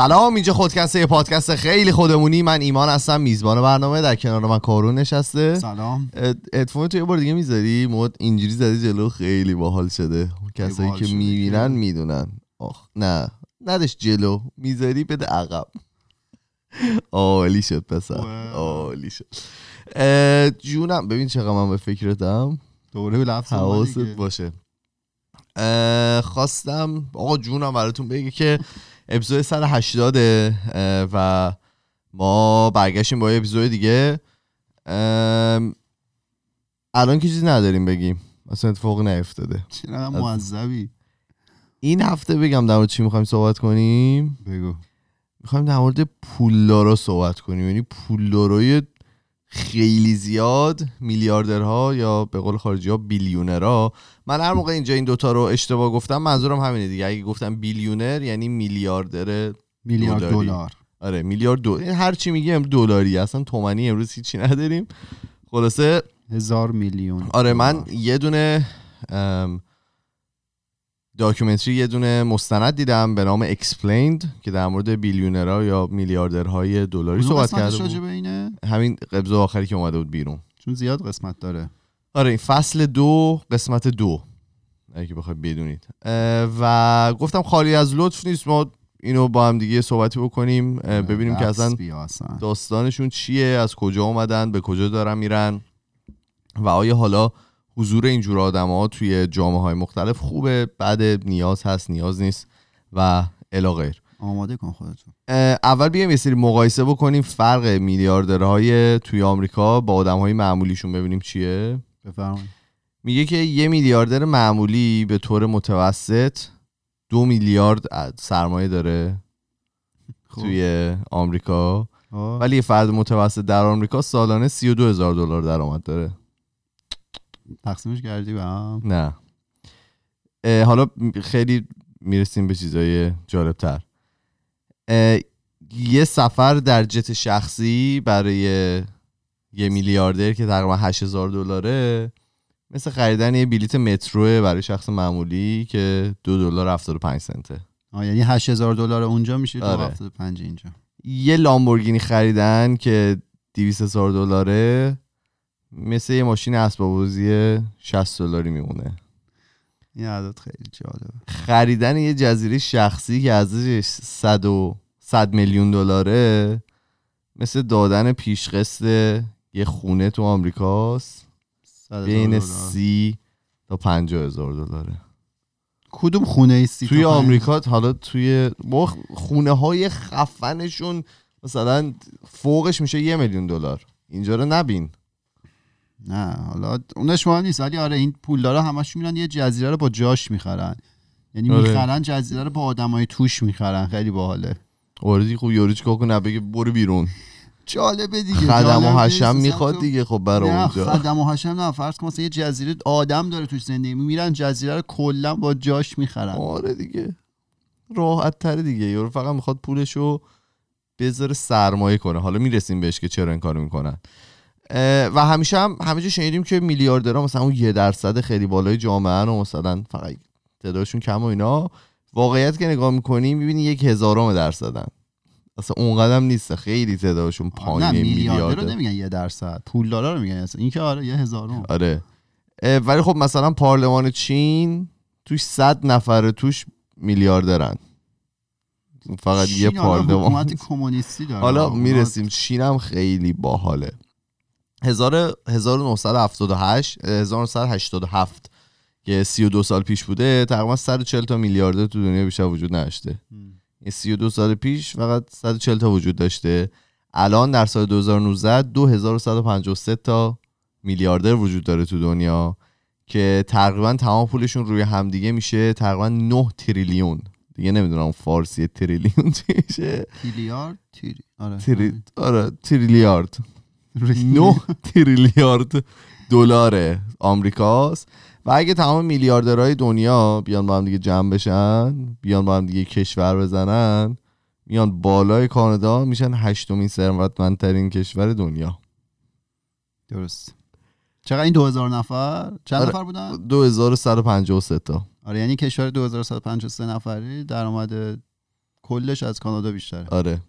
سلام، اینجا خودکسته، پادکست خیلی خودمونی. من ایمان هستم، میزبان برنامه. در کنار من کارون نشسته. سلام. هدفون تو یه بار دیگه میذاری؟ مود اینجوری زدی جلو، خیلی باحال شده. کسایی که میبینن میدونن. آخ نه ندش جلو، میذاری بده عقب. عالی شد پسر، عالی شد جونم. ببین چقدر من به فکرتم، دوره به لفظ حواست باشه. خواستم آقا جونم براتون بگه که اپیزود 180 و ما برگشتیم با اپیزود دیگه. الان که چیزی نداریم بگیم، اصلا اتفاق نیفتاده. چرا معذبی؟ این هفته بگم در مورد چی میخوایم صحبت کنیم. بگو. میخوایم در مورد پولدارا صحبت کنیم، یعنی پولدارای خیلی زیاد، میلیاردرها یا به قول خارجی ها بیلیونرها. من هر موقع اینجا این دوتا رو اشتباه گفتم منظورم همینه دیگه. اگه گفتم بیلیونر یعنی میلیاردر، میلیارد دلار. آره میلیارد دلار، هر چی میگیم دلاری، اصلا تومانی امروز هیچی نداریم. خلاصه هزار میلیون. آره من یه دونه داکیومنتری، یه دونه مستند دیدم به نام اکسپلیند که در مورد بیلیونرها یا میلیاردرهای دلاری صحبت کرده. همین قبضه آخری که اومده بود بیرون، چون زیاد قسمت داره. آره این فصل 2 قسمت 2 اگه بخواید بدونید. و گفتم خالی از لطف نیست ما اینو با هم دیگه صحبتی بکنیم، ببینیم که اصلا داستانشون چیه، از کجا اومدن، به کجا دارن میرن و آیا حالا حضور اینجور آدم ها توی جامعه های مختلف خوبه، بعد نیاز هست، نیاز نیست و الی غیر. آماده کن خودتون. اول بیایم یه سری مقایسه بکنیم فرق میلیاردرهای توی آمریکا با آدم های معمولیشون، ببینیم چیه. بفرمایید. میگه که یه میلیاردر معمولی به طور متوسط 2 میلیارد سرمایه داره خوب. توی آمریکا. ولی یه فرد متوسط در آمریکا سالانه 32,000 دلار درآمد داره. تقسیمش کردی به هم؟ نه. حالا خیلی میرسیم به چیزای جالبتر. یه سفر در جت شخصی برای یه میلیاردر که تقریبا 8,000 دلاره مثل خریدن یه بلیت مترو برای شخص معمولی که $2.75. یعنی 8,000 دلار اونجا میشه، آره. $2.75 اینجا. یه لامبورگینی خریدن که $200,000 مثل یه ماشین اسباب بازی $60 میمونه. این عدد خیلی جالبه. خریدن یه جزیره شخصی که ازش 100 میلیون دلاره مثل دادن پیشقسط یه خونه تو آمریکاست، بین $30,000 تا $50,000. کدوم خونه 30 توی آمریکا؟ حالا توی خونه های خفنشون مثلا فوقش میشه $1,000,000. اینجا رو نبین. نه حالا اونش مهم نیست، ولی آره این پولدارا همش میرن یه جزیره رو با جاش میخرن، یعنی آره. میخرن جزیره رو با آدمای توش میخرن. خیلی باحاله. اوردی خب یارو چیکار کنه؟ بگه برو بیرون. جالبه دیگه. خدم و حشم میخواد دیگه. خب برای اونجا خدم و حشم نه، فرض کن مثلا یه جزیره آدم داره توش زندگی میرن جزیره رو کلا با جاش میخرن. آره دیگه راحت تر دیگه. یارو فقط میخواد پولشو بذاره سرمایه کنه. حالا میرسیم بهش که چرا این کارو میکنن. و همیشه هم همه جا شنیدیم که میلیاردرها مثلا اون 1% خیلی بالای جامعه رو مثلا فقط تعدادشون کم و اینا. واقعیت که نگاه میکنیم میبینی 0.01%. اصلا اونقدر هم نیست، خیلی تعدادشون پایینه. میلیاردر رو نمیگن 1%، پولدارا رو میگن. اصلا این که آره 1,000. آره ولی خب مثلا پارلمان چین توش 100 نفر توش میلیاردرن، فقط یه پارلمان. حکومت کمونیستی داره. حالا میرسیم. چین هم خیلی باحاله. 1987 که 32 سال پیش بوده، تقریبا 140 تا میلیاردر تو دنیا بیشتر وجود نداشته. این 32 سال پیش فقط 140 تا وجود داشته. الان در سال 2019 2153 تا میلیاردر وجود داره تو دنیا که تقریبا تمام پولشون روی همدیگه میشه تقریبا 9 تریلیون. دیگه نمیدونم فارسی تریلیون چی میشه. تریلیارد. آره تریلیارد. 9 تریلیارد دلار آمریکاست. و اگه تمام میلیاردرهای دنیا بیان با هم دیگه جمع بشن، بیان با هم دیگه کشور بزنن، میان بالای کانادا میشن 8مین ثروتمندترین کشور دنیا. درست. چقدر این 2000 نفر؟ چند نفر بودن؟ 2153 تا. آره یعنی کشور 2153 نفری درآمد کلش از کانادا بیشتره. آره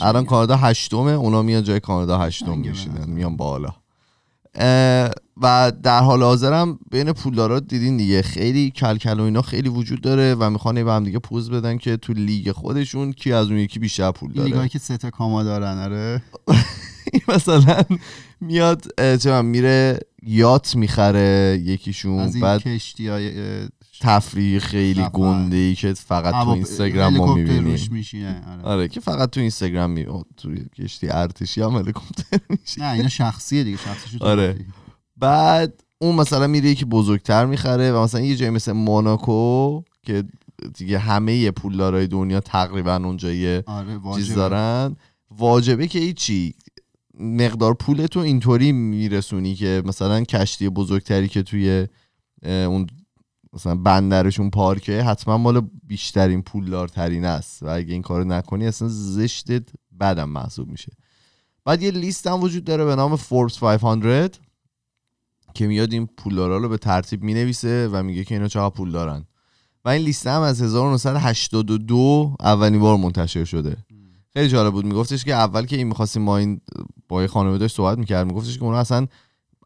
الان کانادا هشتمه، اونا میان جای کانادا هشتم میشینن، میان بالا. و در حال حاضر هم بین پولدارا دیدین دیگه خیلی کلکل و اینا خیلی وجود داره و میخوان به هم دیگه پوز بدن که تو لیگ خودشون کی از اون یکی بیشتر پول داره. لیگایی که سه تا کاما دارن. آره مثلا میاد چه میره یات میخره یکیشون، از این کشتیای تفریحی خیلی گنده ای که فقط تو اینستاگرام ما میبینی. آره که فقط تو اینستاگرام تو کشتی ارتشی هم هلیکوپتر میشه. نه اینا شخصیه دیگه، شخصیشو تو. آره بعد اون مثلا میره یکی بزرگتر میخره و مثلا یه جایی مثل موناکو که دیگه همه پولدارای دنیا تقریبا اونجا یه چیز دارن، واجبه که هیچی مقدار پول تو اینطوری میرسونی که مثلا کشتی بزرگتری که توی اون مثلا بندرشون پارکه حتما مال بیشترین پولدارترین است و اگه این کارو نکنی اصلا زشتت بدم محسوب میشه. بعد یه لیست هم وجود داره به نام فوربس 500 که میاد این پولدارا رو به ترتیب مینویسه و میگه که اینا چقدر پول دارن و این لیست هم از 1982 اولین بار منتشر شده. خیلی جالب بود. میگفتش که اول که این می‌خواستیم ما این با یه خانم داشت صحبت می‌کرد، میگفتش که اونا اصلا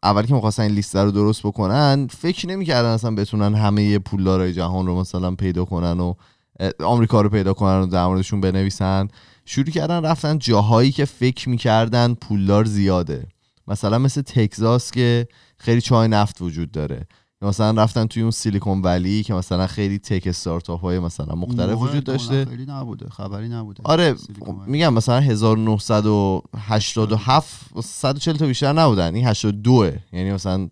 اول که می‌خواستن این لیست رو درست بکنن فکر نمی‌کردن اصلا بتونن همه پولدارای جهان رو مثلا پیدا کنن و آمریکا رو پیدا کنن و در موردشون بنویسن. شروع کردن رفتن جاهایی که فکر می‌کردن پولدار زیاده، مثلا مثل تگزاس که خیلی چای نفت وجود داره، مثلا رفتن توی اون سیلیکون ولی که مثلا خیلی تک استارتاپ‌های مثلا مختلف وجود داشته. خیلی نبوده، خبری نبوده. آره میگم مثلا 1987 140 تا بیشتر نبودن، این 82 یعنی مثلا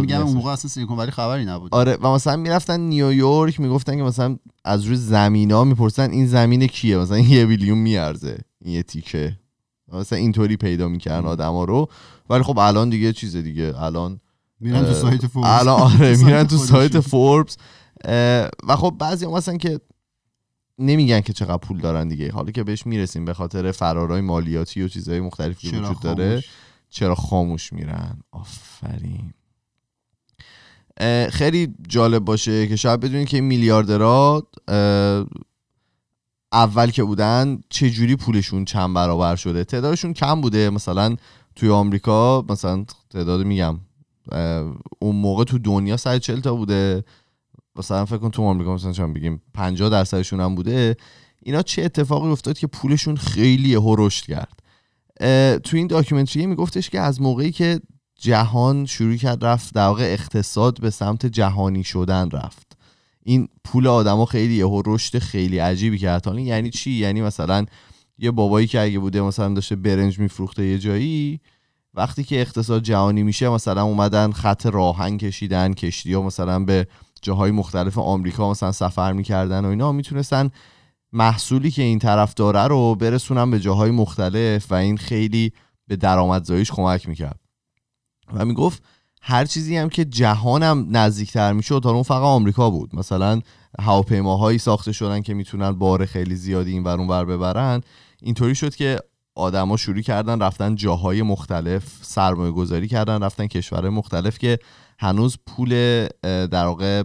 میگم اون موقع اصلا سیلیکون ولی خبری نبود. آره و مثلا میرفتن نیویورک میگفتن که مثلا از روی زمینا میپرسن این زمین کیه، مثلا یه بیلیون میارزه این یه تیکه، مثلا اینطوری پیدا میکردن آدما رو. ولی خب الان دیگه چیز دیگه، الان میرن تو سایت فوربس. الان آره میرن تو سایت فوربس و خب بعضی هم مثلا که نمیگن که چقدر پول دارن دیگه، حالا که بهش میرسیم به خاطر فرارهای مالیاتی و چیزهای مختلفی که وجود داره چرا خاموش میرن. آفرین. خیلی جالب باشه که شاید بدونید که این میلیاردرها اول که بودن چجوری پولشون چند برابر شده. تعدادشون کم بوده، مثلا توی آمریکا مثلا تعداد میگم اون موقع تو دنیا 140 تا بوده، مثلا فکر کن تو آمریکا مثلا چون بگیم 50% هم بوده. اینا چه اتفاقی افتاد که پولشون خیلی رشد کرد؟ تو این داکیومنتری میگفتش که از موقعی که جهان شروع کرد رفت در واقع اقتصاد به سمت جهانی شدن رفت، این پول آدما خیلی رشد خیلی عجیبی کرد. حالا یعنی چی؟ یعنی مثلا یه بابایی که اگه بوده مثلا داشته برنج میفروخته یه جایی، وقتی که اقتصاد جهانی میشه مثلا اومدن خط راهن کشیدن، کشتی‌ها مثلا به جاهای مختلف آمریکا مثلا سفر میکردن و اینا، میتونستن محصولی که این طرف داره رو برسونن به جاهای مختلف و این خیلی به درآمدزاییش کمک میکرد. و میگفت هر چیزی هم که جهانم نزدیکتر میشد تا اون فقط آمریکا بود، مثلا هواپیماهایی ساخته شدن که میتونن بار خیلی زیادی این ور اون ور ببرن. اینطوری شد که آدما شروع کردن رفتن جاهای مختلف، سرمایه گذاری کردن، رفتن کشورهای مختلف که هنوز پول در واقع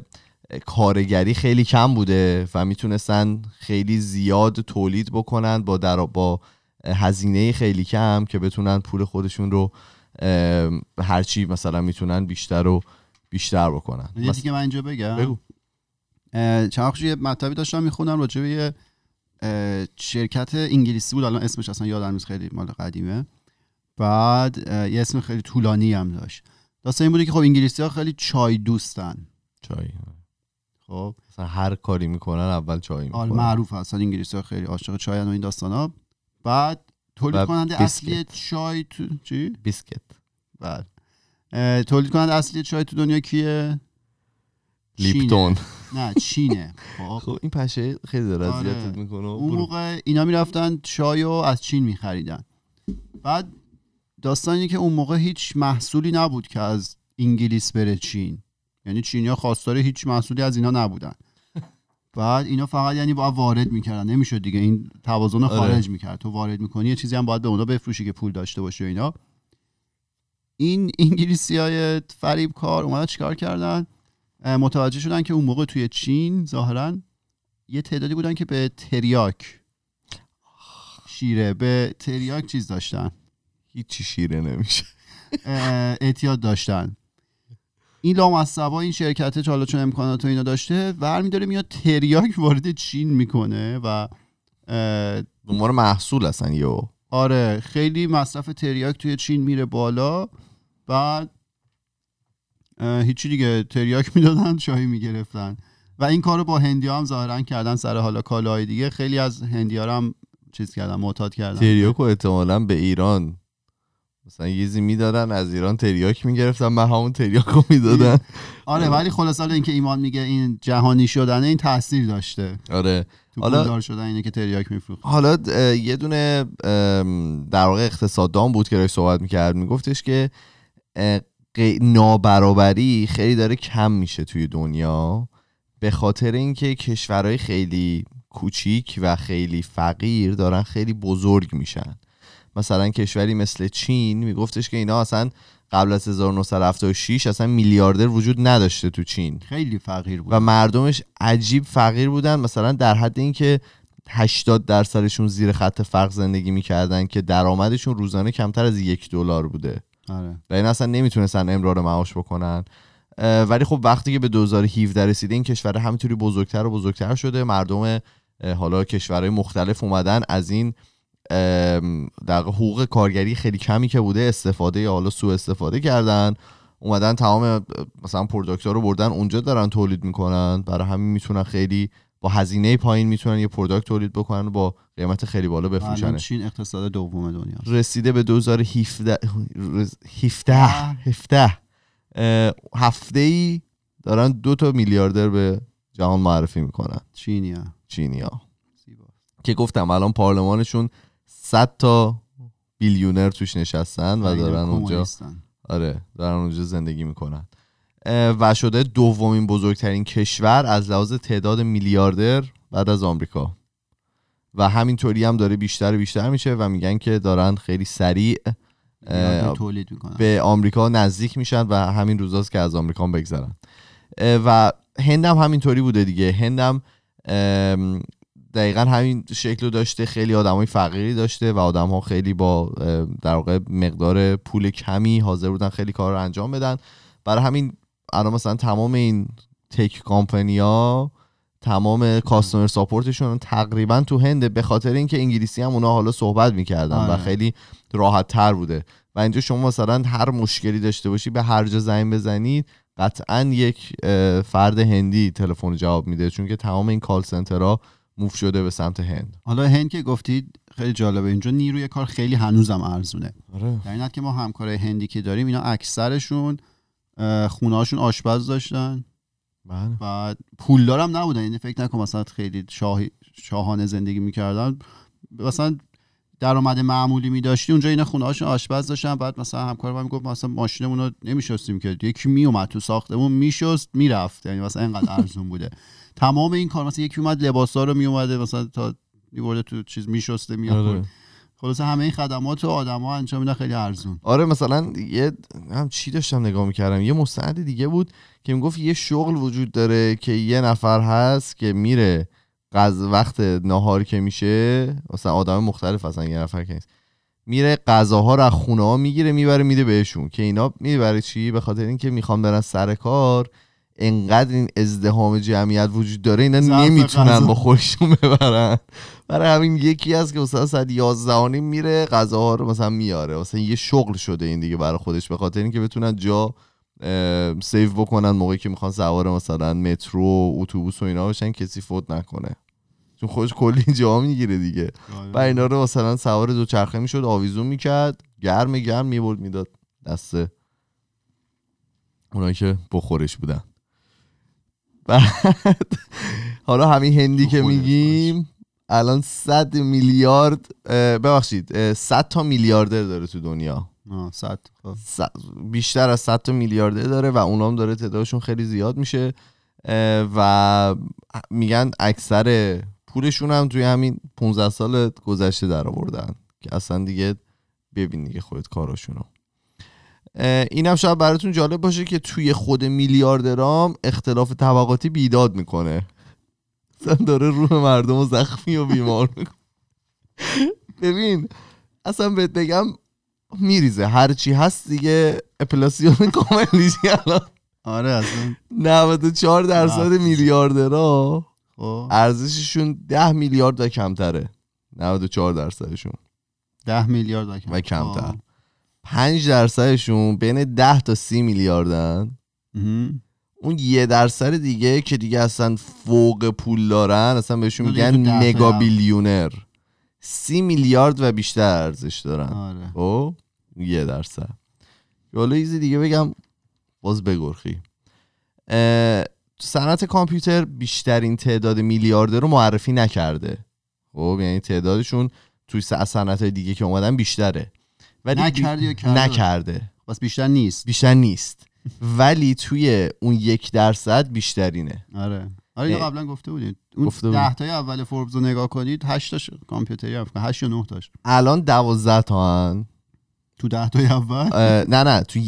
کارگری خیلی کم بوده و میتونستن خیلی زیاد تولید بکنن با هزینه خیلی کم که بتونن پول خودشون رو هرچی مثلا میتونن بیشتر و بیشتر بکنن. یه دیگه من اینجا بگم. بگو. چند یه مطلبی داشتم میخوندم راجع به شرکت انگلیسی بود، الان اسمش اصلا یادم نیست، خیلی مال قدیمه. بعد یه اسم خیلی طولانی هم داشت. داستان این بوده که خب انگلیسی ها خیلی چای دوستن. چای خب اصلا هر کاری میکنن اول چای میکنن. آره معروف هستن انگلیسی ها خیلی عاشق چای و این داستان ها. بعد تولید کننده اصلی چای تو چی؟ بیسکت. بعد تولید کننده اصلی چای تو دنیا کیه؟ لیپتون. نه چینه. خب این پشه خیلی داره اذیتت میکنه. اون موقع اینا میرفتن چایو از چین میخریدن. بعد داستان اینه که اون موقع هیچ محصولی نبود که از انگلیس بره چین، یعنی چینیا خواستار هیچ محصولی از اینا نبودن. بعد اینا فقط یعنی باید وارد میکردن، نمیشد دیگه این توازن خارج میکرد. تو وارد میکنی یه چیزی هم باید به اونا بفروشی که پول داشته باشه اینا. این انگلیسیای فریبکار اونا چیکار کردن؟ متوجه شدن که اون موقع توی چین ظاهرا یه تعدادی بودن که به تریاک شیره، به تریاک چیز داشتن، هیچی شیره نمیشه، اعتیاد داشتن. این لامصبا این شرکته که حالا چون امکانات و اینا داشته برمی‌داره میاد تریاک وارد چین میکنه و دوباره محصول هستن. یو آره خیلی مصرف تریاک توی چین میره بالا. بعد هیچی دیگه، تریاک میدادن، چای میگرفتن و این کارو با هندی‌ها هم ظاهرا کردن سر حالا کالاهای دیگه. خیلی از هندی‌ها هم چیز کردن، معتاد کردن تریاکو. احتمالاً به ایران مثلا یه چیزی میدادن، از ایران تریاک میگرفتن، من همون تریاکو میدادن. آره ولی خلاصه اینکه ایمان میگه این جهانی شدن این تاثیر داشته. آره تو پولدار شدن اینه که تریاک میفروخت. حالا یه دونه در واقع اقتصاددان بود که روی صحبت میکرد، میگفتش که نابرابری خیلی داره کم میشه توی دنیا به خاطر اینکه کشورهای خیلی کوچیک و خیلی فقیر دارن خیلی بزرگ میشن. مثلا کشوری مثل چین میگفتش که اینا اصلا قبل از 1976 اصلا میلیاردر وجود نداشته تو چین، خیلی فقیر بود و مردمش عجیب فقیر بودن. مثلا در حد اینکه 80% زیر خط فقر زندگی میکردن که درآمدشون روزانه کمتر از $1 بوده. آره. و این اصلا نمیتونستن امرار معاش بکنن. ولی خب وقتی که به 2017 رسیده این کشور همینطوری بزرگتر و بزرگتر شده، مردم حالا کشورهای مختلف اومدن از این در حقوق کارگری خیلی کمی که بوده استفاده یا حالا سوء استفاده کردن، اومدن تمام مثلا پروداکت‌ها رو بردن اونجا دارن تولید میکنن، برای همین میتونن خیلی با هزینه پایین میتونن یه پروداکت تولید بکنن و با قیمت خیلی بالا بفروشن. چین اقتصاد دوم دنیا رسیده به 2017 هفته‌ای دارن 2 میلیاردر به جهان معرفی میکنن. چینیا که گفتم الان پارلمانشون 100 بیلیونر توش نشستن و دارن اونجا زندگی میکنن و شده دومین بزرگترین کشور از لحاظ تعداد میلیاردر بعد از آمریکا و همینطوری هم داره بیشتر و بیشتر میشه و میگن که دارن خیلی سریع تولید میکنن، به آمریکا نزدیک میشن و همین روزاست که از آمریکا بگذرن. و هندم همینطوری بوده دیگه، هندم دقیقا همین شکل رو داشته، خیلی آدمای فقیری داشته و آدم‌ها خیلی با در واقع مقدار پول کمی حاضر بودن خیلی کار رو انجام بدن. برای همین الان مثلا تمام این تک کامپنی‌ها تمام کاستمر ساپورتشون تقریبا تو هنده، به خاطر اینکه انگلیسی هم اونا حالا صحبت می‌کردن و خیلی راحت‌تر بوده و اینجا شما مثلا هر مشکلی داشته باشی به هر جا زنگ بزنید قطعاً یک فرد هندی تلفن جواب میده، چون که تمام این کال سنترها موف شده به سمت هند. حالا هند که گفتید خیلی جالبه، اینجا نیروی کار خیلی هنوزم ارزونه. در این حد که ما همکارای هندی که داریم اینا اکثرشون خونه‌هاشون آشپز داشتن. بله. بعد پولدار هم نبودن، یعنی فکر نکن مثلا خیلی شاهانه زندگی می‌کردن، مثلا درآمد معمولی می‌داشتی. اونجا اینا خونه‌هاشون آشپز داشتن. بعد مثلا همکار من میگفت مثلا ماشینمون رو نمی‌شستیم که یکی میومد تو ساختمون می‌شست میرفت، یعنی مثلا اینقدر ارزون بوده. تمام این کار مثلا یکی اومد لباسا رو می اومده مثلا تا میورده تو چیز میشسته میاد. خلاصه همه این خدمات رو آدما انجام میدن خیلی ارزون. آره مثلا یه هم چی داشتم نگاه میکردم، یه مستند دیگه بود که میگفت یه شغل وجود داره که یه نفر هست که میره وقت ناهار که میشه، مثلا آدم مختلف هستن، یه نفر که نیست، میره غذاها رو از خونه ها میگیره میبره میده بهشون که اینا میبره چی، به خاطر اینکه میخوام برن سر کار. انقدر این ازدحام جمعیت وجود داره اینا نمیتونن با خودشون ببرن، برای همین یکی هست که مثلا 111 میره غذاها رو مثلا میاره. مثلا یه شغل شده این دیگه برای خودش، به خاطر اینکه بتونن جا سیو بکنن موقعی که میخوان سوار مثلا مترو و اتوبوس و اینا بشن کسی فوت نکنه، چون خودش کلی جا میگیره دیگه. و اینا رو مثلا سوار دوچرخه میشد آویزون میکرد گرم گرم میبرد میداد دست اونایی که بخورش بودن. حالا همین هندی که میگیم الان 100 تا میلیاردر داره تو دنیا، 100 بیشتر از 100 تا میلیاردر داره و اونام داره تعدادشون خیلی زیاد میشه و میگن اکثر پولشون هم توی همین 15 سال گذشته در آوردن که اصلا دیگه ببین دیگه خودت کاراشونو. اینم شاید براتون جالب باشه که توی خود میلیاردرام اختلاف طبقاتی بیداد میکنه، مثلا داره روح مردم رو زخمی و بیمار میکنه. ببین اصلا بهت بگم میریزه، هرچی هست دیگه اپلاسیون کاملیش الان. آره اصلا 94% میلیاردرها ارزششون 10 میلیارد تا کمتره. 94% 10 میلیارد و کمتر. 5% بین 10 تا 30 میلیاردن. اون 1% دیگه که دیگه اصلا فوق پول دارن، اصلا بهشون میگن مگا بیلیونر. 30 میلیارد و بیشتر ارزش دارن. آره. او 1%. حالا ایزی دیگه بگم باز بگرخی. صنعت کامپیوتر بیشترین تعداد میلیاردر رو معرفی نکرده. خب یعنی تعدادشون توی صنعت‌های دیگه که اومدن بیشتره. ولی نکرده. بس بیشتر نیست. ولی توی اون 1% بیشترینه. آره. آره قبلا گفته بودید اون 10 تای اول فوربس رو نگاه کنید 8 تاش کامپیوتری هست، 8 یا 9 تاش. الان 12 تا هن تو 10 تای اول؟ نه تو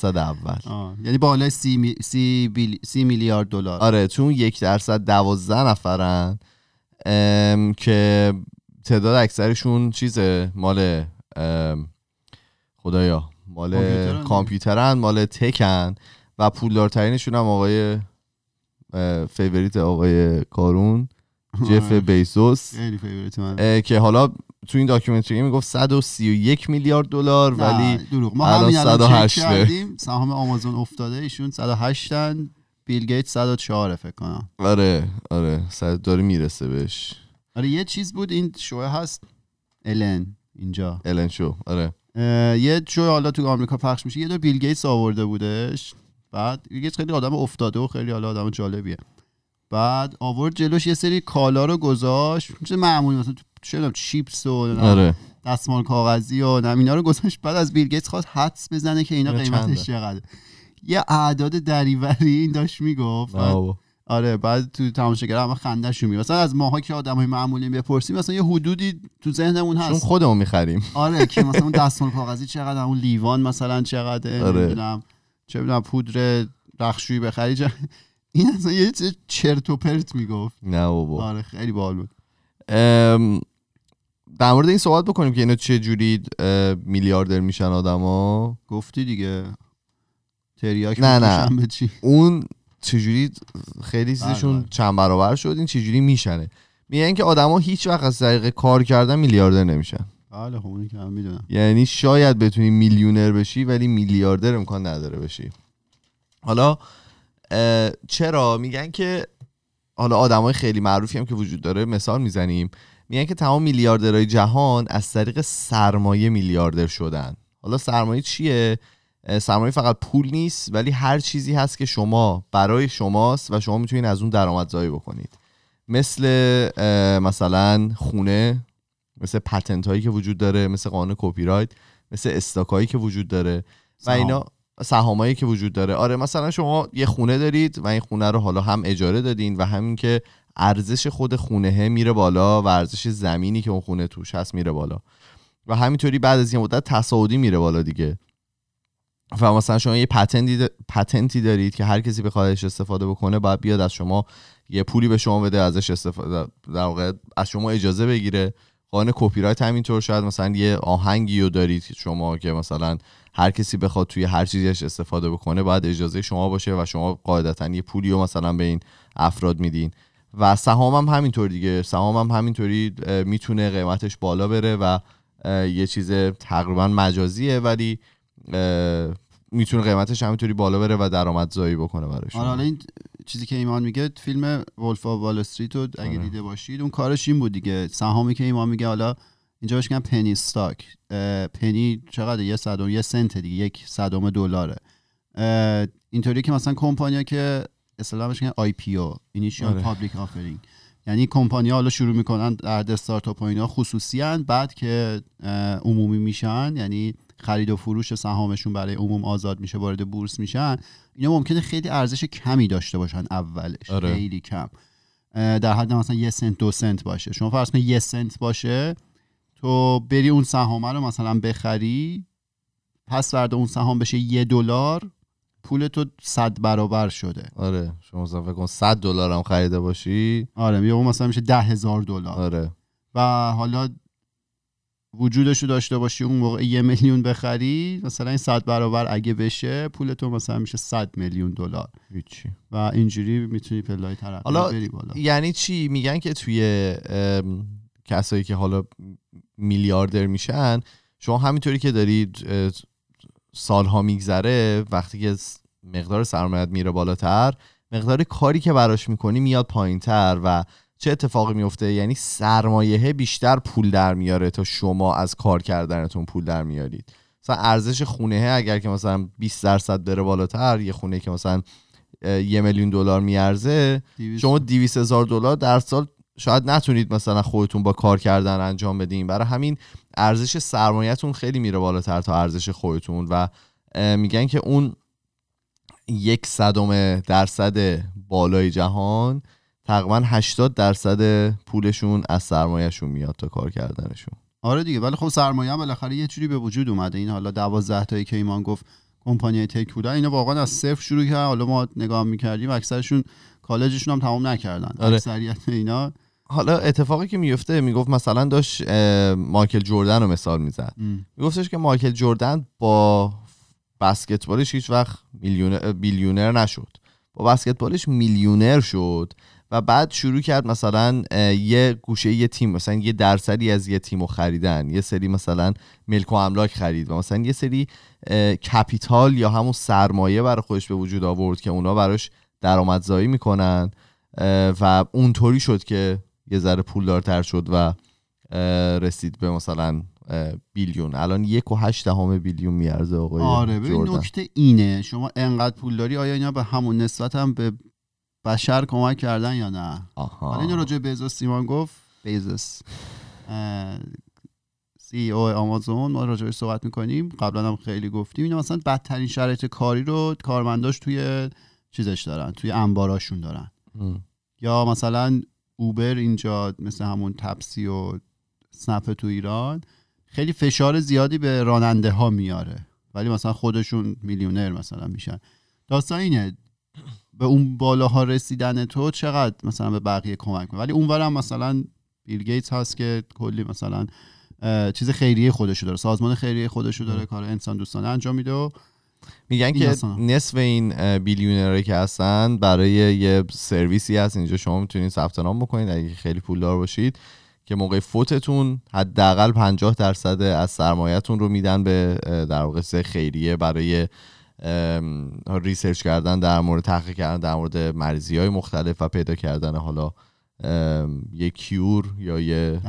1% اول. یعنی بالای 30 میلیارد دلار. آره تو اون 1% 12 نفرن که تعداد اکثرشون چیزه، مال خدایا مال کامپیوترن، مال تکن و پولدارترینشون هم آقای فیوریت آقای کارون جف بیزوس که حالا تو این داکیومنتری میگفت 131 میلیارد دلار ولی دروغ. ما همین الان چک کردیم سهام آمازون افتاده، ایشون 108 تن، بیل گیت 104 فکر کنم. آره 100 داره میرسه بهش. آره یه چیز بود این شو هست الن اینجا الن شو. آره یه شو حالا تو آمریکا پخش میشه، یه دور بیل گیتس آورده بودش. بعد بیل گیتس خیلی آدم افتاده و خیلی حالا آدم جالبیه. بعد آورد جلوش یه سری کالا رو گذاشت چه معمولی، مثلا چه چیپس و دستمال کاغذی و اینا رو گذاشت. بعد از بیل گیتس خواست حدس بزنه که اینا قیمتش چقدره، یه اعداد دریوری این داشت میگفت. آره بعد تو تماشاگرها هم خنده‌شون میاد. مثلا از ماها که آدمای معمولی بپرسیم مثلا یه حدودی تو ذهنمون هست چون خودمون می‌خریم. آره که مثلا اون دستمال کاغذی چقدر، اون لیوان مثلا چقدر، نمی‌دونم چه می‌دونم پودر رخشویی بخری این اصلا یه چرت و پرت میگفت. نه بابا. آره خیلی باحال بود. در مورد این صحبت بکنیم که اینا چه جوری میلیاردر میشن آدما. گفتی دیگه تریاک میشن به چی؟ اون چجوری خیلی چیزشون چند برابر شد، این چجوری میشنه. میگن که آدما هیچ وقت از طریق کار کردن میلیاردر نمیشن. بله خب اون که من میدونم. یعنی شاید بتونی میلیونر بشی ولی میلیاردر امکان نداره بشی. حالا چرا میگن که حالا آدمای خیلی معروفی هم که وجود داره مثال میزنیم، میگن که تمام میلیاردرهای جهان از طریق سرمایه میلیاردر شدن. حالا سرمایه چیه؟ سرمایه فقط پول نیست ولی هر چیزی هست که شما برای شماست و شما میتونید از اون درآمدزایی بکنید، مثلا خونه، مثل پتنت هایی که وجود داره، مثل قانون کپی رایت، مثل استاک هایی که وجود داره و اینا، سهام هایی که وجود داره. آره مثلا شما یه خونه دارید و این خونه رو حالا هم اجاره دادین و همین که ارزش خود خونه میره بالا و ارزش زمینی که اون خونه توش هست میره بالا و همینطوری بعد از یه مدت تصاعدی میره بالا دیگه. و مثلا شما یه پتنتی دارید که هر کسی بخواد ازش استفاده بکنه باید بیاد از شما یه پولی به شما بده، ازش استفاده در واقع از شما اجازه بگیره. قانون کپی رایت همینطور. شاید مثلا یه آهنگی رو دارید شما که مثلا هر کسی بخواد توی هر چیزیش استفاده بکنه باید اجازه شما باشه و شما قاعدتاً یه پولی رو مثلا به این افراد میدین. و سهام هم همینطور دیگه، سهام هم همینطوری میتونه قیمتش بالا بره و یه چیز تقریبا مجازیه ولی میتونه قیمتش همینطوری بالا بره و درآمدزایی بکنه براش. حالا این چیزی که ایمان میگه، فیلم ولف آف وال استریت رو اگه دیده باشید اون کارش این بود دیگه. سهامی که ایمان میگه حالا اینجا بهش میگن پنی استاک. پنی چقدر؟ 1 سنت دیگه، 1/100 دلاره. اینطوری که مثلا کمپانیا که اصطلاحاً میگن آی پی او، اینیشیال پابلیک آفرینگ، یعنی کمپانی‌ها حالا شروع میکنن در استارتاپ و اینا خصوصی ان، بعد که عمومی میشن یعنی خرید و فروش سهامشون برای عموم آزاد میشه، وارد بورس میشن، اینا ممکنه خیلی ارزش کمی داشته باشن اولش. آره. خیلی کم، در حد مثلا 1 سنت 2 سنت باشه. شما فرض کن 1 سنت باشه تو بری اون سهام رو مثلا بخری، پس ورده اون سهام بشه $1 پول تو 100 برابر شده. آره شما مثلا فکر کن $100 هم خریده باشی، آره یا مثلا میشه $10,000. آره و حالا وجودشو داشته باشی اون موقع 1 میلیون بخری، مثلا این 100 برابر اگه بشه پولتون مثلا میشه 100 میلیون دلار. هیچی. و اینجوری میتونی پلای طرف بری بالا. یعنی چی میگن که توی کسایی که حالا میلیاردر میشن، شما همینطوری که دارید سالها میگذره، وقتی که مقدار سرمایه‌ات میره بالاتر، مقدار کاری که براش میکنی میاد پایینتر و چه اتفاقی میفته؟ یعنی سرمایه بیشتر پول در میاره تا شما از کار کردنتون پول در میارید. مثلا ارزش خونه اگر که مثلا 20% بره بالاتر، یه خونه که مثلا 1 میلیون دلار میارزه، شما 200,000 دلار در سال شاید نتونید مثلا خودتون با کار کردن انجام بدین. برای همین ارزش سرمایه‌تون خیلی میره بالاتر تا ارزش خودتون و میگن که اون 0.01% بالای جهان تقریبا 80% پولشون از سرمایه‌شون میاد تا کار کردنشون. آره دیگه، ولی خب سرمایه هم بالاخره یه جوری به وجود اومده. این حالا 12 تایی که ایمان گفت کمپانی تک بوده، اینا واقعا از صفر شروع کردن. حالا ما نگاه می‌کردیم اکثرشون کالجشون هم تمام نکردن. آره. اکثریت اینا. حالا اتفاقی که میفته، میگفت مثلا داشت مایکل جردن رو مثال میزد، میگفتش که مایکل جردن با بسکتبالش هیچ وقت بیلیونر نشد، با بسکتبالش میلیونر شد و بعد شروع کرد مثلا یه گوشه یه تیم، مثلا یه درصدی از یه تیمو خریدن، یه سری مثلا ملک و املاک خرید و مثلا یه سری کپیتال یا همون سرمایه برای خودش به وجود آورد که اونا براش درآمدزایی میکنن و اونطوری شد که یه ذره پولدارتر شد و رسید به مثلا بیلیون. الان 1.8 بیلیون میارزه آقای جردن. آره، ببین نکته اینه، شما انقدر پول داری، آیا اینا به همون نسبت هم به بشر کمک کردن یا نه؟ آها. اینو راجع به بیزوس سیمان گفت، بیزوس CEO آمازون، ما راجعش صحبت میکنیم، قبلا هم خیلی گفتیم. اینا مثلا بدترین شرایط کاری رو کارمنداش توی چیزش دارن، توی انباراشون دارن. یا مثلا اوبر اینجا، مثل همون تپسی و سنپ تو ایران، خیلی فشار زیادی به راننده ها میاره، ولی مثلا خودشون میلیونر مثلا میشن. داستان اینه به اون بالاها رسیدن تو چقدر مثلا به بقیه کمک کنه. ولی اونورم مثلا بیل گیتس هست که کلی مثلا چیز خیریه خودشو داره، سازمان خیریه خودشو داره، کار انسان دوستانه انجام میده. و میگن که نصف این بیلیونرها که هستن برای یه سرویسی هست اینجا، شما میتونید ثبت نام بکنید اگه خیلی پولدار باشید، که موقع فوتتون حداقل 50% از سرمایه‌تون رو میدن به در واقع خیریه، برای ریسرچ کردن در مورد، تحقیق کردن در مورد مریضی‌های مختلف و پیدا کردن حالا یه کیور یا یه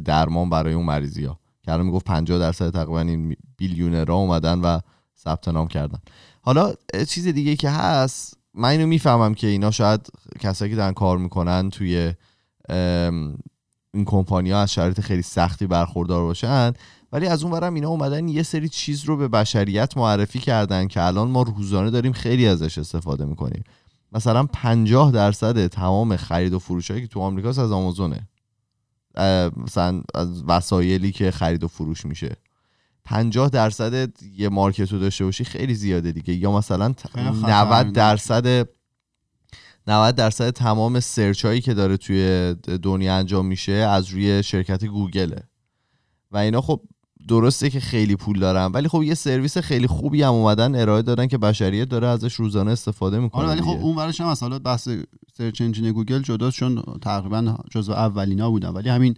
درمان برای اون مریضی‌ها. که الان میگفت 50% تقریبا این بیلیونرها اومدن و ثبت نام کردن. حالا چیز دیگه که هست، من اینو میفهمم که اینا شاید کسایی که دارن کار میکنن توی این کمپانی‌ها از شرایط خیلی سختی برخوردار باشن، ولی از اون ورم اینا اومدن یه سری چیز رو به بشریت معرفی کردن که الان ما روزانه داریم خیلی ازش استفاده میکنیم. مثلا 50% تمام خرید و فروشایی که تو آمریکا از آمازونه، مثلا از وسایلی که خرید و فروش میشه. 50% یه مارکت رو داشته باشی خیلی زیاده دیگه. یا مثلا 90% تمام سرچ هایی که داره توی دنیا انجام میشه از روی شرکت گوگله. و اینا خب درسته که خیلی پول دارن، ولی خب یه سرویس خیلی خوبی هم اومدن ارائه دادن که بشریت داره ازش روزانه استفاده میکنه. آره، ولی خب اون ورش هم اصلا بحث سرچ انجین گوگل جداست، چون تقریبا جزو اولینا بودن. ولی همین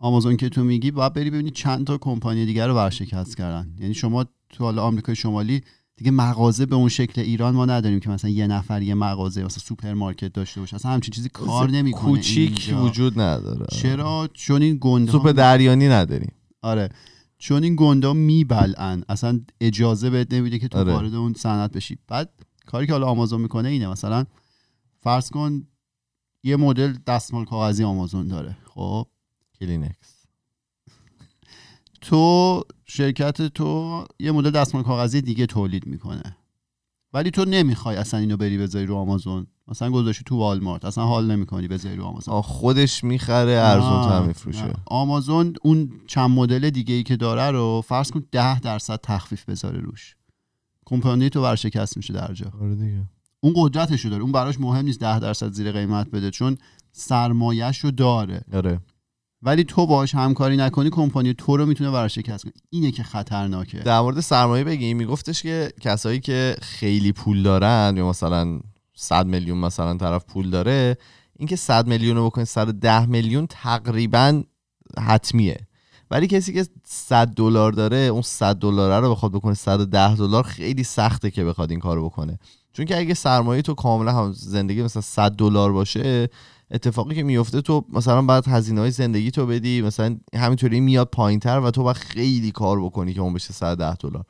آمازون که تو میگی، باید بری ببینی چند تا کمپانی دیگه رو ورشکست کردن. یعنی شما تو حالا آمریکای شمالی دیگه مغازه به اون شکل ایران ما نداریم که مثلا یه نفر یه مغازه، مثلا سوپرمارکت داشته باشه، اصلا همچین چیزی کار نمیکنه. کوچیک وجود نداره. چرا؟ چون این گنده سوپ دریانی نداریم. آره، چون این گنده میبلعن، اصلا اجازه بهت نمیده که تو وارد اون صنعت بشی. بعد کاری که حالا آمازون میکنه اینه، مثلا فرض کن یه مدل دستمال کاغذی آمازون داره، خب کلینکس. تو شرکت تو یه مدل دستمال کاغذی دیگه تولید میکنه، ولی تو نمیخوای اصلا اینو بری بذاری رو آمازون، مثلا گذاشتی تو والمارت، اصلا حال نمیکنی بذاری رو آمازون، خودش میخره ارزونتر میفروشه. آمازون اون چند مدل دیگه ای که داره رو فرض کن 10% تخفیف بذاره روش، کمپانی تو ورشکست میشه در جا. آره دیگه، اون قدرتشو داره، اون براش مهم نیست 10% زیر قیمت بده، چون سرمایه‌شو داره. آره. ولی تو باهاش همکاری نکنی کمپانی تو رو میتونه ورشکست کنه. اینه که خطرناکه. در مورد سرمایه بگیم، میگفتش که کسایی که خیلی پول دارن، یا مثلا 100 میلیون مثلا طرف پول داره، اینکه 100 میلیون رو بکنید 110 میلیون تقریبا حتمیه. ولی کسی که 100 دلار داره، اون 100 دلار رو بخواد بکنه 110 دلار خیلی سخته که بخواد این کارو بکنه. چون که اگه سرمایه تو کاملا هم زندگی مثلا 100 دلار باشه، اتفاقی که میفته تو مثلا بعد هزینه‌های زندگی تو بدی، مثلا همینطوری میاد پایین‌تر و تو باید خیلی کار بکنی که اون بشه 110 دلار.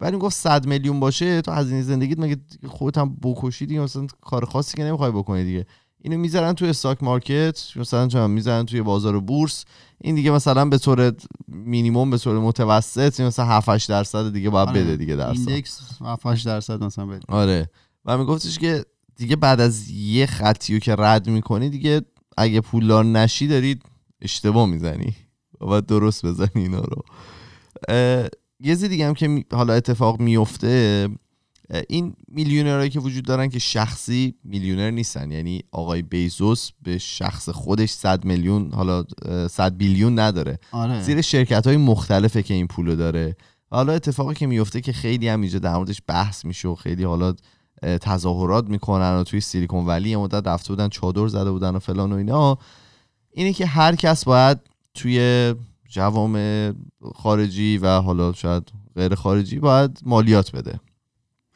ولی گفت 100 میلیون باشه، تو هزینه زندگیت مگه خودت هم بکشی دیگه، مثلا کار خاصی که نمیخوای بکنی دیگه. اینو میذارن توی استاک مارکت، مثلا چون میذارن توی بازار بورس، این دیگه مثلا به طور مینیمم، به طور متوسط مثلا 7 8 درصد دیگه باید بده دیگه درصد. ایندکس 7 8 درصد مثلا بده. آره. و میگفتش که دیگه بعد از یه خطیو که رد میکنی دیگه اگه پولدار نشی دارید اشتباه میزنی و درست بزنی اینا رو. یه چیز دیگه هم که حالا اتفاق میفته، این میلیونرایی که وجود دارن که شخصی میلیونر نیستن، یعنی آقای بیزوس به شخص خودش 100 میلیون حالا 100 بیلیون نداره. آره. زیر شرکت‌های مختلفه که این پولو داره. حالا اتفاقی که میفته که خیلی هم اینجا در موردش بحث میشه و خیلی حالا تظاهرات میکنن و توی سیلیکون ولی یه مدت رفته بودن چادر زده بودن و فلان و اینا، اینه که هر کس باید توی جوامع خارجی و حالا شاید غیر خارجی باید مالیات بده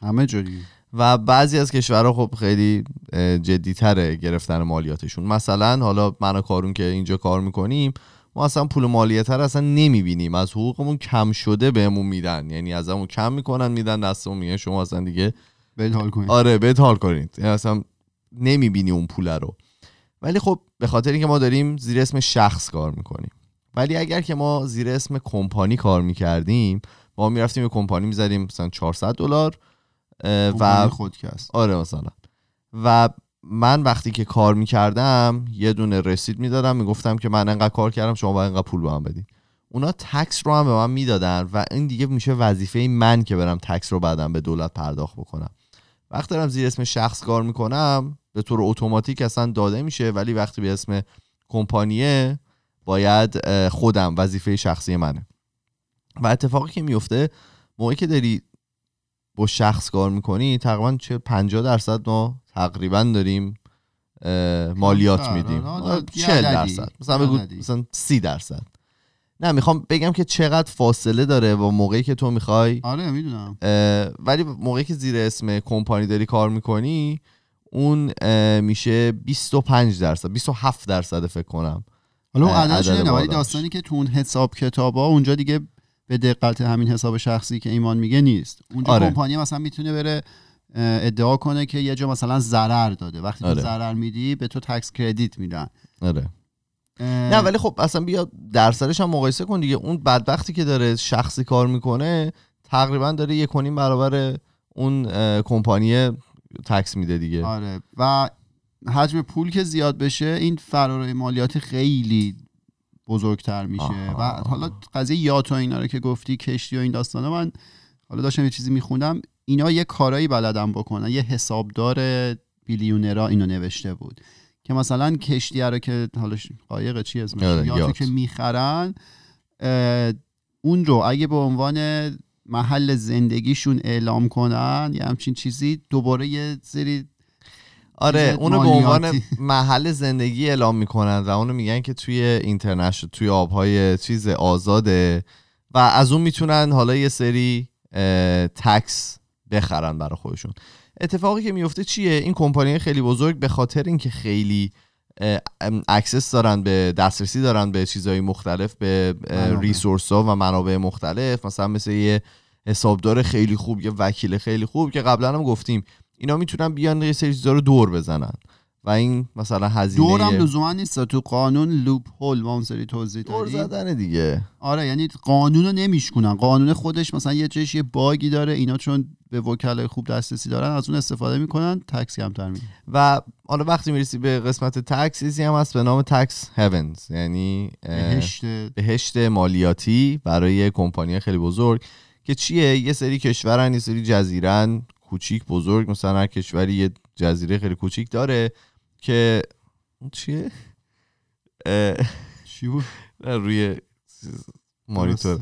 همه جوری. و بعضی از کشورها خب خیلی جدی‌تره گرفتن مالیاتشون. مثلا حالا من و کارون که اینجا کار میکنیم، ما اصلا پول مالیات رو اصلا نمیبینیم، از حقوقمون کم شده بهمون میدن، یعنی ازمون کم میکنن میدن دستمون، میگن شما اصلا دیگه بدحال کنید. آره بدحال کنید، یعنی اصلا نمیبینی اون پول رو. ولی خب به خاطر اینکه ما داریم زیر اسم شخص کار میکنیم، ولی اگر که ما زیر اسم کمپانی کار میکردیم، ما میرفتیم به کمپانی میذاریم مثلا 400 دلار و خودکست. آره مثلا. و من وقتی که کار میکردم یه دونه رسید میدادم، میگفتم که من انقدر کار کردم، شما باید انقدر پول به من بدید. اونا تکس رو هم به من میدادن و این دیگه میشه وظیفه من که برم تکس رو بعداً به دولت پرداخت بکنم. وقتی دارم زیر اسم شخص کار میکنم به طور اتوماتیک اصلا داده میشه، ولی وقتی به اسم کمپانیه باید خودم، وظیفه شخصی منه. و اتفاقی که میفته موقعی که داری با شخص کار میکنی، تقریبا 50 درصد ما تقریبا داریم مالیات میدیم، 40 درصد مثلا بگو، مثلا 30 درصد. نه میخوام بگم که چقدر فاصله داره با موقعی که تو میخوای. آره میدونم. ولی موقعی که زیر اسم کمپانی داری کار میکنی، اون میشه 25 درصد 27 درصد فکر کنم. حالا عددش نه، ولی داستانی که تو اون حساب کتابا اونجا دیگه به دقت همین حساب شخصی که ایمان میگه نیست اونجا. آره. کمپانی مثلا میتونه بره ادعا کنه که یه جا مثلا ضرر داده، وقتی تو ضرر میدی به تو تکس کردیت میدن. آره. نه ولی خب اصلا بیا درصدش هم مقایسه کن دیگه. اون بدبختی که داره شخصی کار میکنه تقریبا داره 1.5 برابر اون کمپانی تکس میده دیگه. آره. و حجم پول که زیاد بشه این فرار مالیات خیلی بزرگتر میشه. آها. و حالا قضیه یات و اینا رو که گفتی، کشتی و این داستانا، من حالا داشتم یه چیزی میخوندم، اینا یه کارایی بلدن بکنن. یه حسابدار بیلیونرها اینو نوشته بود که مثلا کشتی رو که حالا قایق چی اسمش، یاتو که میخرن، اون رو اگه به عنوان محل زندگیشون اعلام کنن یه همچین چیزی، دوباره یه سری اونو به عنوان محل زندگی اعلام میکنن و اونو میگن که توی اینترنشنال، توی آبهای چیز آزاده و از اون میتونن حالا یه سری تکس بخرن برای خودشون. اتفاقی که میفته چیه؟ این کمپانی خیلی بزرگ به خاطر اینکه خیلی اکسس دارن، به دسترسی دارن به چیزهای مختلف، به ریسورس ها و منابع مختلف، مثلا مثل یه حسابدار خیلی خوب، یه وکیل خیلی خوب که قبلا هم گفتیم، اینا میتونن بیان یه سری چیزا رو دور بزنن و این مثلا هزینه دورم لزوما نیست. تو قانون لوپ هول و اون سری توضیح دادن دور زدن دیگه. آره یعنی قانونو نمیشکنن، قانون خودش مثلا یه چیزش یه باگی داره، اینا چون به وکلای خوب دسترسی دارن از اون استفاده میکنن، تکس کمتر میدن. و حالا وقتی میرسی به قسمت تکس، چیزی هم هست به نام تکس هیونز، یعنی بهشت مالیاتی برای کمپانی خیلی بزرگ که چیه، یه سری کشورن، یه سری جزیرن، کوچیک بزرگ، مثلا هر کشوری یه جزیره خیلی کوچیک داره که چیه؟ چی بود؟ روی مانیتور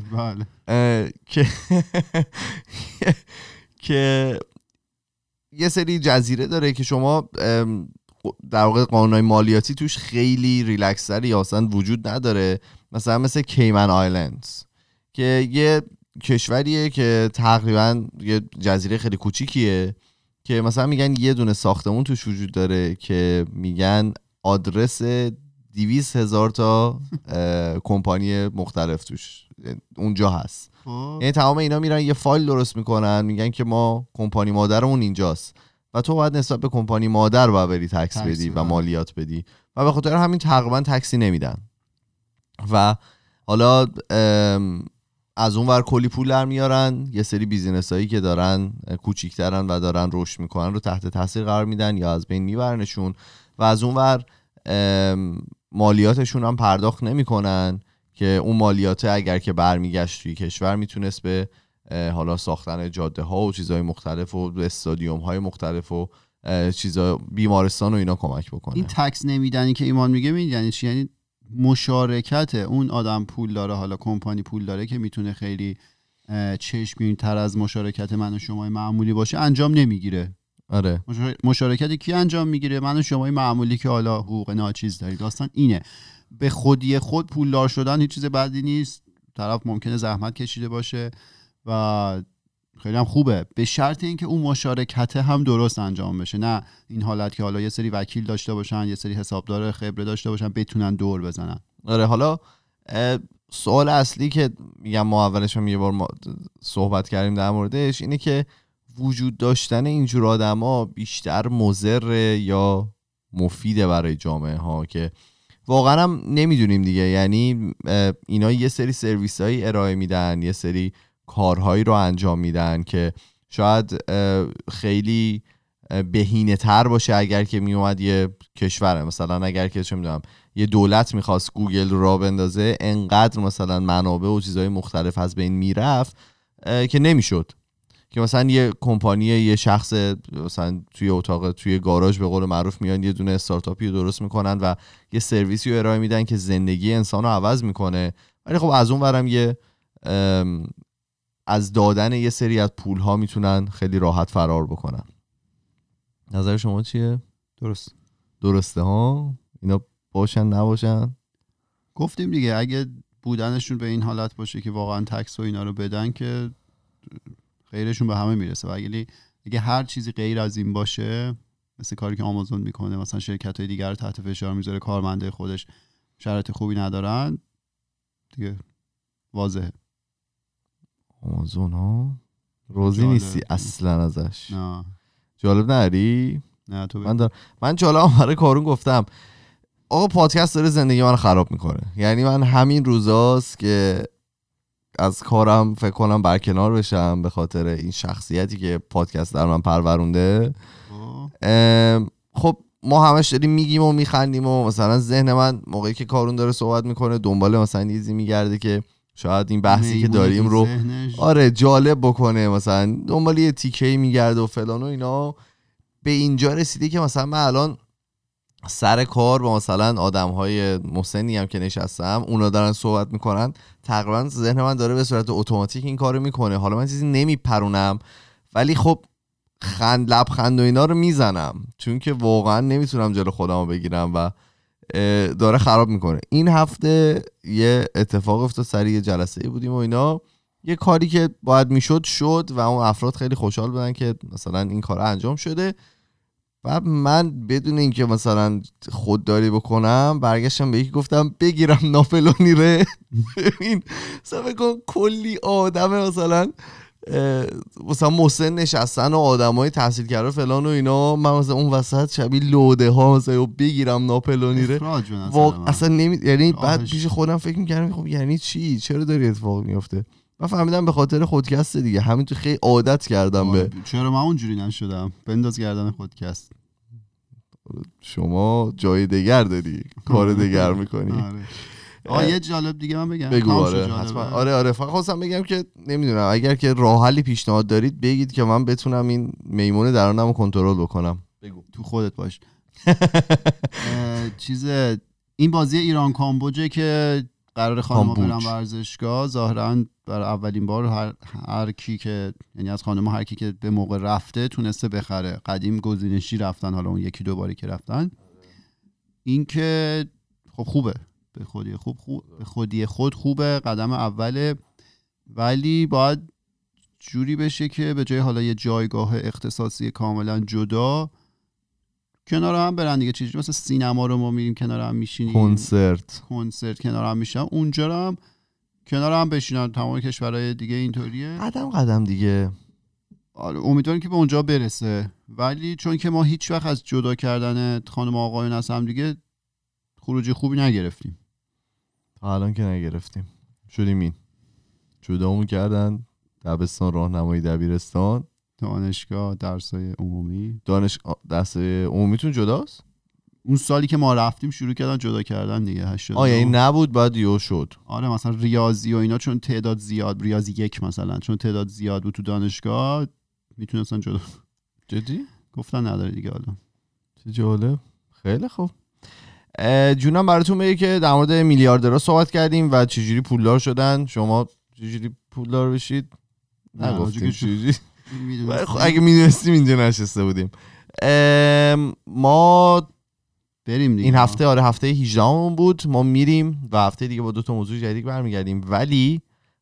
که یه سری جزیره داره که شما در واقع قانون‌های مالیاتی توش خیلی ریلکس تر یا اصلا وجود نداره، مثل کیمن آیلندز که یه کشوریه که تقریبا یه جزیره خیلی کوچیکیه که مثلا میگن یه دونه ساختمون توش وجود داره که میگن آدرس 200,000 تا کمپانی مختلف توش اونجا هست. یعنی تمام اینا میرن یه فایل درست میکنن، میگن که ما کمپانی مادرمون اینجاست و تو باید نسبت به کمپانی مادر باید بری تکس بدی و مالیات بدی و به خاطر همین تقریبا تکسی نمیدن و حالا از اون ور کلی پول در میارن. یه سری بیزینس هایی که دارن کوچیکترن و دارن رشد میکنن رو تحت تاثیر قرار میدن یا از بین میبرنشون و از اون ور مالیاتشون هم پرداخت نمیکنن که اون مالیات اگر که برمیگشت توی کشور میتونست به حالا ساختن جاده ها و چیزهای مختلف و استادیوم های مختلف و چیزا بیمارستان و اینا کمک بکنه. این تکس نمیدنی که ایمان میگه میدنی چی؟ یعنی مشارکت اون آدم پول داره، حالا کمپانی پول داره که میتونه خیلی چشمگیرتر از مشارکت من و شما معمولی باشه انجام نمیگیره. آره. مشارکتی کی انجام میگیره؟ من و شما معمولی که حالا حقوق ناچیز دارید. داستان اینه. به خودی خود پولدار شدن هیچ چیز بدی نیست. طرف ممکنه زحمت کشیده باشه و خیلی هم خوبه، به شرط اینکه اون مشارکت هم درست انجام بشه، نه این حالت که حالا یه سری وکیل داشته باشن، یه سری حسابدار خبره داشته باشن بتونن دور بزنن. آره، حالا سوال اصلی که میگم ما اولش هم یه بار صحبت کردیم در موردش اینه که وجود داشتن اینجور آدما بیشتر مضر یا مفیده برای جامعه ها که واقعا هم نمیدونیم دیگه. یعنی اینا یه سری سرویس‌های ارائه میدن، یه سری کارهایی رو انجام میدن که شاید خیلی بهینه تر باشه اگر که میومد یه کشوره، مثلا اگر که چه میدونم یه دولت میخواست گوگل رو راه بندازه، انقدر مثلا منابع و چیزهای مختلف از بین میرفت که نمیشد که مثلا یه کمپانی، یه شخص مثلا توی اتاق توی گاراژ به قول معروف میان یه دونه استارتاپی رو درست میکنن و یه سرویسی رو ارائه میدن که زندگی انسان رو عوض میکنه. ولی خب از اون ورم یه از دادن یه سری از پول‌ها میتونن خیلی راحت فرار بکنن. نظر شما چیه؟ درسته ها؟ اینا باشن نباشن؟ گفتیم دیگه اگه بودنشون به این حالت باشه که واقعا تکس و اینا رو بدن که خیرشون به همه میرسه، و اگه هر چیزی غیر از این باشه، مثل کاری که آمازون میکنه، مثلا شرکت‌های دیگر رو تحت فشار میذاره، کارمنده خودش شرایط خوبی ندارن دیگه، واضحه. آمازون ها روزی نیستی اصلا ازش. نه جالب نری؟ نه تو من چالا برای کارون گفتم آقا پادکست داره زندگی من خراب میکنه. یعنی من همین روزاست که از کارم فکر کنم برکنار بشم به خاطر این شخصیتی که پادکست در من پرورونده. خب ما همش داریم میگیم و میخندیم و مثلا ذهن من موقعی که کارون داره صحبت میکنه دنبال مثلا ایزی میگرده که شاید این بحثی که داریم رو آره جالب بکنه، مثلا دنبال یه تیکه‌ای میگرده و فلان و اینا. به اینجا رسیده که مثلا من الان سر کار با مثلا آدم‌های محسنی هم که نشستم، اونا دارن صحبت میکنن، تقریبا ذهن من داره به صورت اتوماتیک این کارو میکنه. حالا من چیزی نمیپرونم ولی خب لبخند و اینا رو میزنم چون که واقعا نمیتونم جلو خودمو بگیرم و داره خراب میکنه. این هفته یه اتفاق افتاد، سر یه جلسه بودیم و اینا، یه کاری که باید میشد شد و اون افراد خیلی خوشحال بودن که مثلا این کار انجام شده و من بدون اینکه مثلا خودداری بکنم برگشتم به یکی گفتم بگیرم ناپلونی ره. ببین سبه کن کلی آدمه مثلا محسن نشستن و آدمای تحصیل کرده فلان و اینا، من مثلا اون وسط شبیه لوده ها مثلا بگیرم ناپلونی ره اصلا یعنی بعد پیش خودم فکر می‌کردم خب یعنی چی، چرا داری اتفاق میفته؟ من فهمیدم به خاطر خودکست دیگه، همین تو خیلی عادت کردم به چرا من اونجوری نشدم بنداز گردن خودکست. شما جای دگر داری، کار دگر می‌کنی. آره. یه جالب دیگه من بگم بگو. آره خواستم بگم که نمیدونم اگر که راه حلی پیشنهاد دارید بگید که من بتونم این میمون درونم رو کنترل بکنم. بگو تو خودت باش. چیز این بازی ایران کامبوجه که قرار خانم‌ها برن ورزشگاه، ظاهراً برای اولین بار هر کی که یعنی از خانم‌ها هر کی که به موقع رفته تونسته بخره. قدیم گزینشی رفتن، حالا اون یکی دوباری که رفتن. این که خب خوبه، به خودی خود خوبه، قدم اوله، ولی باید جوری بشه که به جای حالا یه جایگاه اختصاصی کاملا جدا کنار هم برن دیگه. چیزی مثلا سینما رو ما میریم کنار هم میشینیم، کنسرت کنار هم میشینن، اونجا رو هم کنار هم بشینن. تمام کشورهای دیگه اینطوریه، قدم قدم دیگه. امیدواریم که به اونجا برسه، ولی چون که ما هیچ وقت از جدا کردن خانم و آقایون از هم دیگه خروجی خوبی نگرفتیم تا الان، که نگرفتیم. شدیم این جدامون کردن، دبستان، راهنمایی دبیرستان، دانشگاه، درسای عمومی. درسای عمومیتون جداست؟ اون سالی که ما رفتیم شروع کردن جدا کردن دیگه. این نبود بعد یهو شد. آره مثلا ریاضی و اینا چون تعداد زیاد، ریاضی یک مثلا چون تعداد زیاد بود تو دانشگاه میتونستن جدا. جدی؟ گفتن نداره دیگه حالا. چه جالب. خیلی خوب. جونم براتون میگه که در مورد میلیاردرها صحبت کردیم و چجوری پولدار شدن. شما چجوری پولدار بشید؟ نگفتیم چجوری. اگه میدونستیم اینجا نشسته بودیم. ما بریم دیگه. این هفته هفته 18 بود. ما میریم و هفته دیگه با دو تا موضوع جدید برمیگردیم، ولی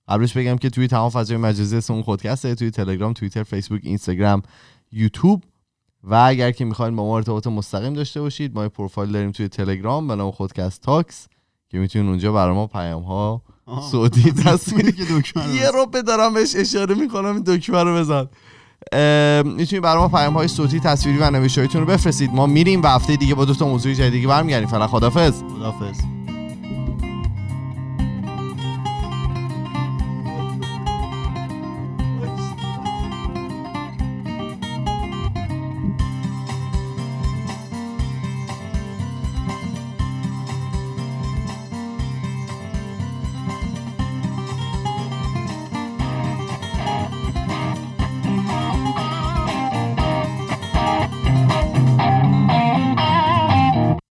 قبلش بگم که توی تمام فضای مجازی اسم اون پادکسته، توی تلگرام، توییتر، فیسبوک، اینستاگرام، یوتیوب، و اگر که میخواین با ما ارتباط مستقیم داشته باشید، ما پروفایل داریم توی تلگرام به نام پادکست تاکس که میتونین اونجا برای ما پیام ها صوتی تصویری که دکمه یه رو بدارم بهش اشاره میکنم، این دکمه رو بزن. میتونید برای ما پیام های صوتی، تصویری و نوشتاریتون رو بفرستید. ما میریم و هفته دیگه با دو تا موضوع جدیدی برمیگردیم. فعلا خداحافظ.